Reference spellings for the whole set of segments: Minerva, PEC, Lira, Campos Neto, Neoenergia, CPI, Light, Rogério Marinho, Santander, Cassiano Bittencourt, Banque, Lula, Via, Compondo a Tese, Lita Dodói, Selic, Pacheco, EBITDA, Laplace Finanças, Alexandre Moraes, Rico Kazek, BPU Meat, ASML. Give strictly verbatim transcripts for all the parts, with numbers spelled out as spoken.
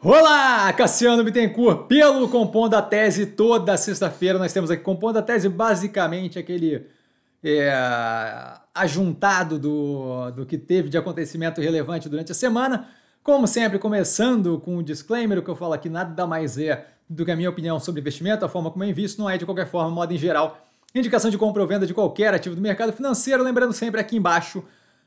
Olá, Cassiano Bittencourt, pelo Compondo a Tese. Toda sexta-feira nós temos aqui Compondo a Tese, basicamente aquele é, ajuntado do, do que teve de acontecimento relevante durante a semana. Como sempre, começando com um disclaimer, o que eu falo aqui nada mais é do que a minha opinião sobre investimento, a forma como eu invisto, não é de qualquer forma, modo em geral, indicação de compra ou venda de qualquer ativo do mercado financeiro. Lembrando sempre aqui embaixo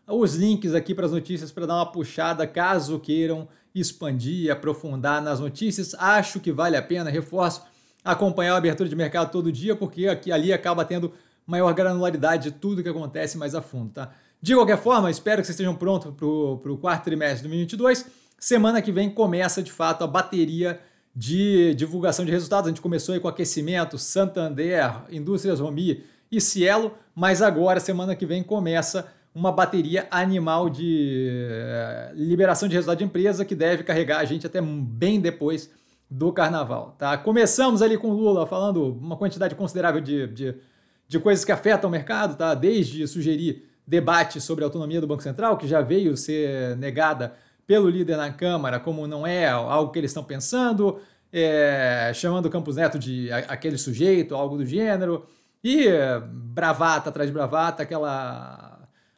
os links aqui para as notícias para dar uma puxada caso queiram expandir, aprofundar nas notícias. Acho que vale a pena, reforço, acompanhar a abertura de mercado todo dia, porque aqui, ali acaba tendo maior granularidade de tudo que acontece mais a fundo, tá? De qualquer forma, espero que vocês estejam prontos para o quarto trimestre de dois mil e vinte e dois. Semana que vem começa, de fato, a bateria de divulgação de resultados. A gente começou aí com aquecimento, Santander, Indústrias Romi e Cielo, mas agora, semana que vem, começa uma bateria animal de eh, liberação de resultado de empresa que deve carregar a gente até bem depois do carnaval, tá? Começamos ali com o Lula falando uma quantidade considerável de, de, de coisas que afetam o mercado, tá? Desde sugerir debate sobre a autonomia do Banco Central, que já veio ser negada pelo líder na Câmara, como não é algo que eles estão pensando, é, chamando o Campos Neto de a, aquele sujeito, algo do gênero, e bravata atrás de bravata, aquela...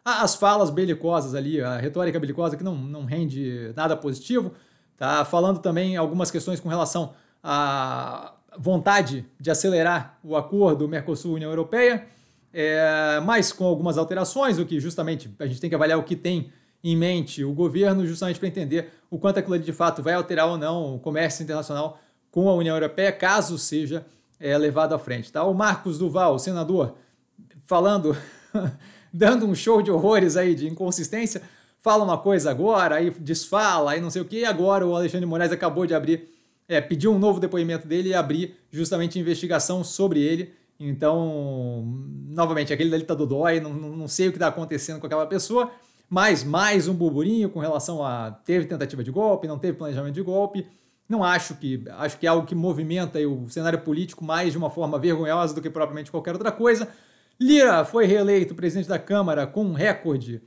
As falas belicosas ali, a retórica belicosa que não, não rende nada positivo, tá? Falando também algumas questões com relação à vontade de acelerar o acordo Mercosul-União Europeia, é, mas com algumas alterações, o que justamente a gente tem que avaliar o que tem em mente o governo, justamente para entender o quanto aquilo ali de fato vai alterar ou não o comércio internacional com a União Europeia, caso seja é, levado à frente, tá? O Marcos Duval, o senador, falando... dando um show de horrores aí, de inconsistência, fala uma coisa agora, aí desfala, aí não sei o que, e agora o Alexandre Moraes acabou de abrir, é, pediu um novo depoimento dele e abrir justamente investigação sobre ele. Então, novamente, aquele da Lita Dodói, não, não sei o que está acontecendo com aquela pessoa, mas mais um burburinho com relação a teve tentativa de golpe, não teve planejamento de golpe. Não acho que, acho que é algo que movimenta aí o cenário político mais de uma forma vergonhosa do que propriamente qualquer outra coisa. Lira foi reeleito presidente da Câmara com um recorde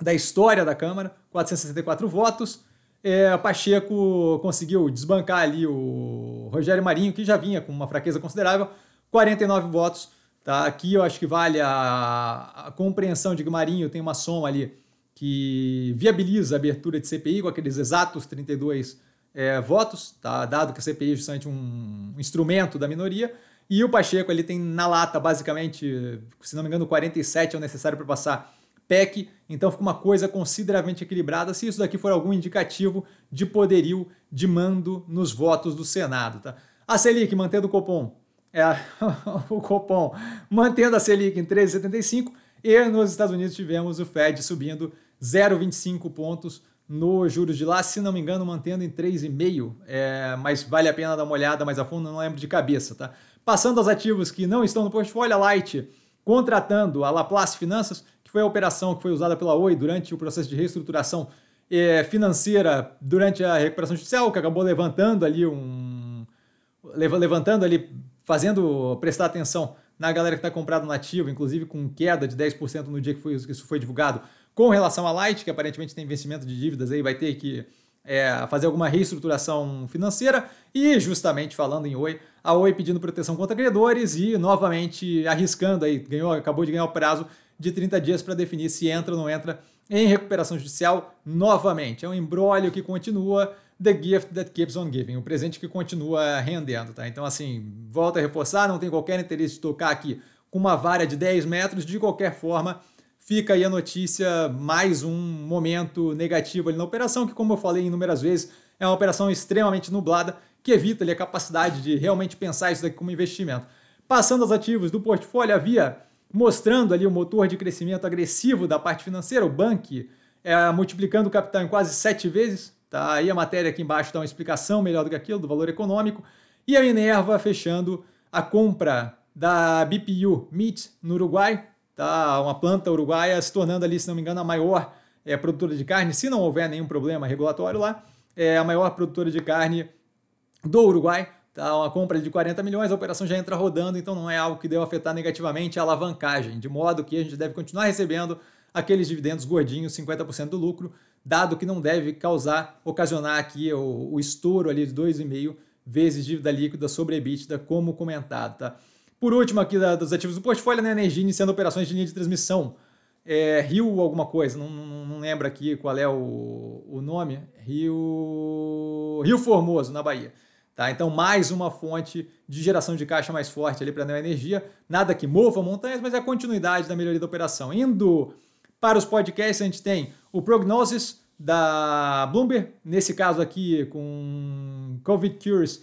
da história da Câmara, quatrocentos e sessenta e quatro votos. É, Pacheco conseguiu desbancar ali o Rogério Marinho, que já vinha com uma fraqueza considerável, quarenta e nove votos. Tá? Aqui eu acho que vale a, a compreensão de que Marinho tem uma soma ali que viabiliza a abertura de C P I com aqueles exatos trinta e dois é, votos, tá? Dado que a C P I é justamente um instrumento da minoria. E o Pacheco ali tem na lata, basicamente, se não me engano, quarenta e sete é o necessário para passar P E C, então fica uma coisa consideravelmente equilibrada, se isso daqui for algum indicativo de poderio de mando nos votos do Senado, tá? A Selic mantendo o Copom, é, o Copom mantendo a Selic em treze vírgula setenta e cinco, e nos Estados Unidos tivemos o Fed subindo zero vírgula vinte e cinco pontos nos juros de lá, se não me engano, mantendo em três vírgula cinco, é, mas vale a pena dar uma olhada mais a fundo, não lembro de cabeça, tá? Passando aos ativos que não estão no portfólio, a Light contratando a Laplace Finanças, que foi a operação que foi usada pela Oi durante o processo de reestruturação eh, financeira durante a recuperação judicial, que acabou levantando ali, um, levantando ali, fazendo prestar atenção na galera que está comprada no ativo, inclusive com queda de dez por cento no dia que, foi, que isso foi divulgado, com relação à Light, que aparentemente tem vencimento de dívidas, aí vai ter que... É, fazer alguma reestruturação financeira, e justamente falando em Oi, a Oi pedindo proteção contra credores e novamente arriscando, aí, ganhou, acabou de ganhar o prazo de trinta dias para definir se entra ou não entra em recuperação judicial novamente. É um embrólio que continua, the gift that keeps on giving, o presente que continua rendendo, tá? Então, assim, volta a reforçar, não tem qualquer interesse de tocar aqui com uma vara de dez metros, de qualquer forma... Fica aí a notícia, mais um momento negativo ali na operação, que, como eu falei inúmeras vezes, é uma operação extremamente nublada, que evita ali a capacidade de realmente pensar isso daqui como investimento. Passando aos ativos do portfólio, a Via mostrando ali o motor de crescimento agressivo da parte financeira, o Banque é, multiplicando o capital em quase sete vezes, tá? Aí a matéria aqui embaixo dá uma explicação melhor do que aquilo, do valor econômico, e a Minerva fechando a compra da B P U Meat no Uruguai, tá, uma planta uruguaia se tornando ali, se não me engano, a maior é, produtora de carne, se não houver nenhum problema regulatório lá, é a maior produtora de carne do Uruguai, tá, uma compra de quarenta milhões, a operação já entra rodando, então não é algo que deve afetar negativamente a alavancagem, de modo que a gente deve continuar recebendo aqueles dividendos gordinhos, cinquenta por cento do lucro, dado que não deve causar, ocasionar aqui o, o estouro ali de dois vírgula cinco vezes dívida líquida sobre EBITDA, como comentado, tá? Por último aqui da, dos ativos do portfólio, Neoenergia iniciando operações de linha de transmissão. É, Rio alguma coisa, não, não, não lembro aqui qual é o, o nome, Rio Rio Formoso, na Bahia. Tá? Então, mais uma fonte de geração de caixa mais forte ali para a Neoenergia. Nada que mova montanhas, mas é a continuidade da melhoria da operação. Indo para os podcasts, a gente tem o Prognosis da Bloomberg, nesse caso aqui com Covid Cures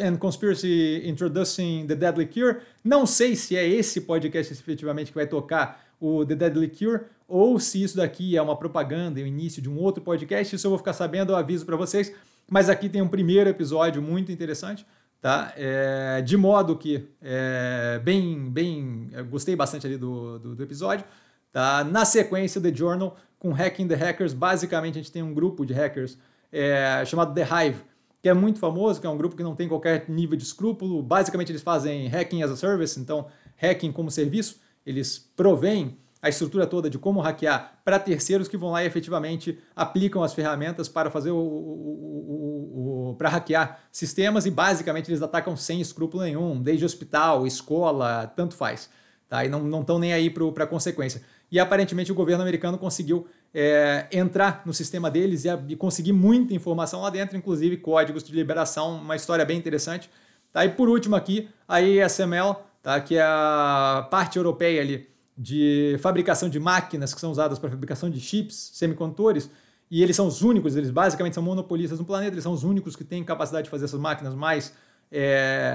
and Conspiracy Introducing the Deadly Cure. Não sei se é esse podcast efetivamente que vai tocar o The Deadly Cure, ou se isso daqui é uma propaganda e o início de um outro podcast. Isso eu vou ficar sabendo, eu aviso para vocês. Mas aqui tem um primeiro episódio muito interessante, tá? É, de modo que é, bem, bem, eu gostei bastante ali do, do, do episódio. Tá? Na sequência, The Journal com Hacking the Hackers. Basicamente, a gente tem um grupo de hackers é, chamado The Hive, que é muito famoso, que é um grupo que não tem qualquer nível de escrúpulo. Basicamente, eles fazem hacking as a service, então hacking como serviço. Eles provêm a estrutura toda de como hackear para terceiros que vão lá e efetivamente aplicam as ferramentas para fazer o, o, o, o, o para hackear sistemas, e basicamente eles atacam sem escrúpulo nenhum, desde hospital, escola, tanto faz, tá? E não estão nem aí para a consequência. E aparentemente o governo americano conseguiu é, entrar no sistema deles e, e conseguir muita informação lá dentro, inclusive códigos de liberação, uma história bem interessante, tá? E por último aqui, a A S M L, tá? Que é a parte europeia ali de fabricação de máquinas que são usadas para fabricação de chips, semicondutores, e eles são os únicos, eles basicamente são monopolistas no planeta, eles são os únicos que têm capacidade de fazer essas máquinas mais é,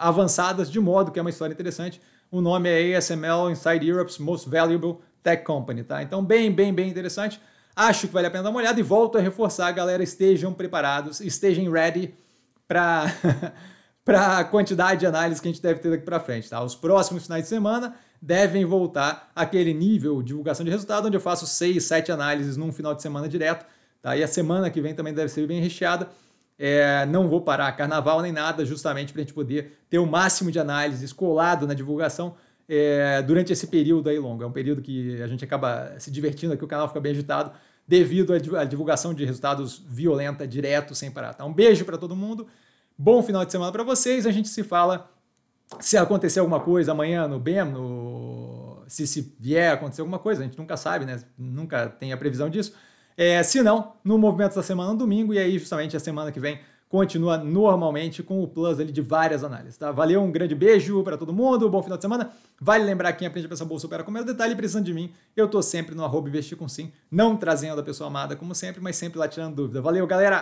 avançadas, de modo que é uma história interessante. O nome é A S M L Inside Europe's Most Valuable Tech Company, tá? Então, bem, bem, bem interessante. Acho que vale a pena dar uma olhada e volto a reforçar, galera, estejam preparados, estejam ready para... para a quantidade de análise que a gente deve ter daqui para frente, tá? Os próximos finais de semana devem voltar àquele nível de divulgação de resultado, onde eu faço seis, sete análises num final de semana direto, tá? E a semana que vem também deve ser bem recheada. É, não vou parar carnaval nem nada, justamente para a gente poder ter o máximo de análises colado na divulgação é, durante esse período aí longo. É um período que a gente acaba se divertindo aqui, o canal fica bem agitado, devido à divulgação de resultados violenta, direto, sem parar, tá? Um beijo para todo mundo. Bom final de semana para vocês, a gente se fala se acontecer alguma coisa amanhã no B E M, no... se, se vier acontecer alguma coisa, a gente nunca sabe, né? Nunca tem a previsão disso, é, se não, no Movimento da Semana no domingo, e aí justamente a semana que vem continua normalmente com o plus ali de várias análises, tá? Valeu, um grande beijo para todo mundo, bom final de semana, vale lembrar quem aprende a pensar bolsa opera com o melhor detalhe, precisando de mim, eu tô sempre no arroba investir com sim, não trazendo a pessoa amada como sempre, mas sempre lá tirando dúvida, valeu galera!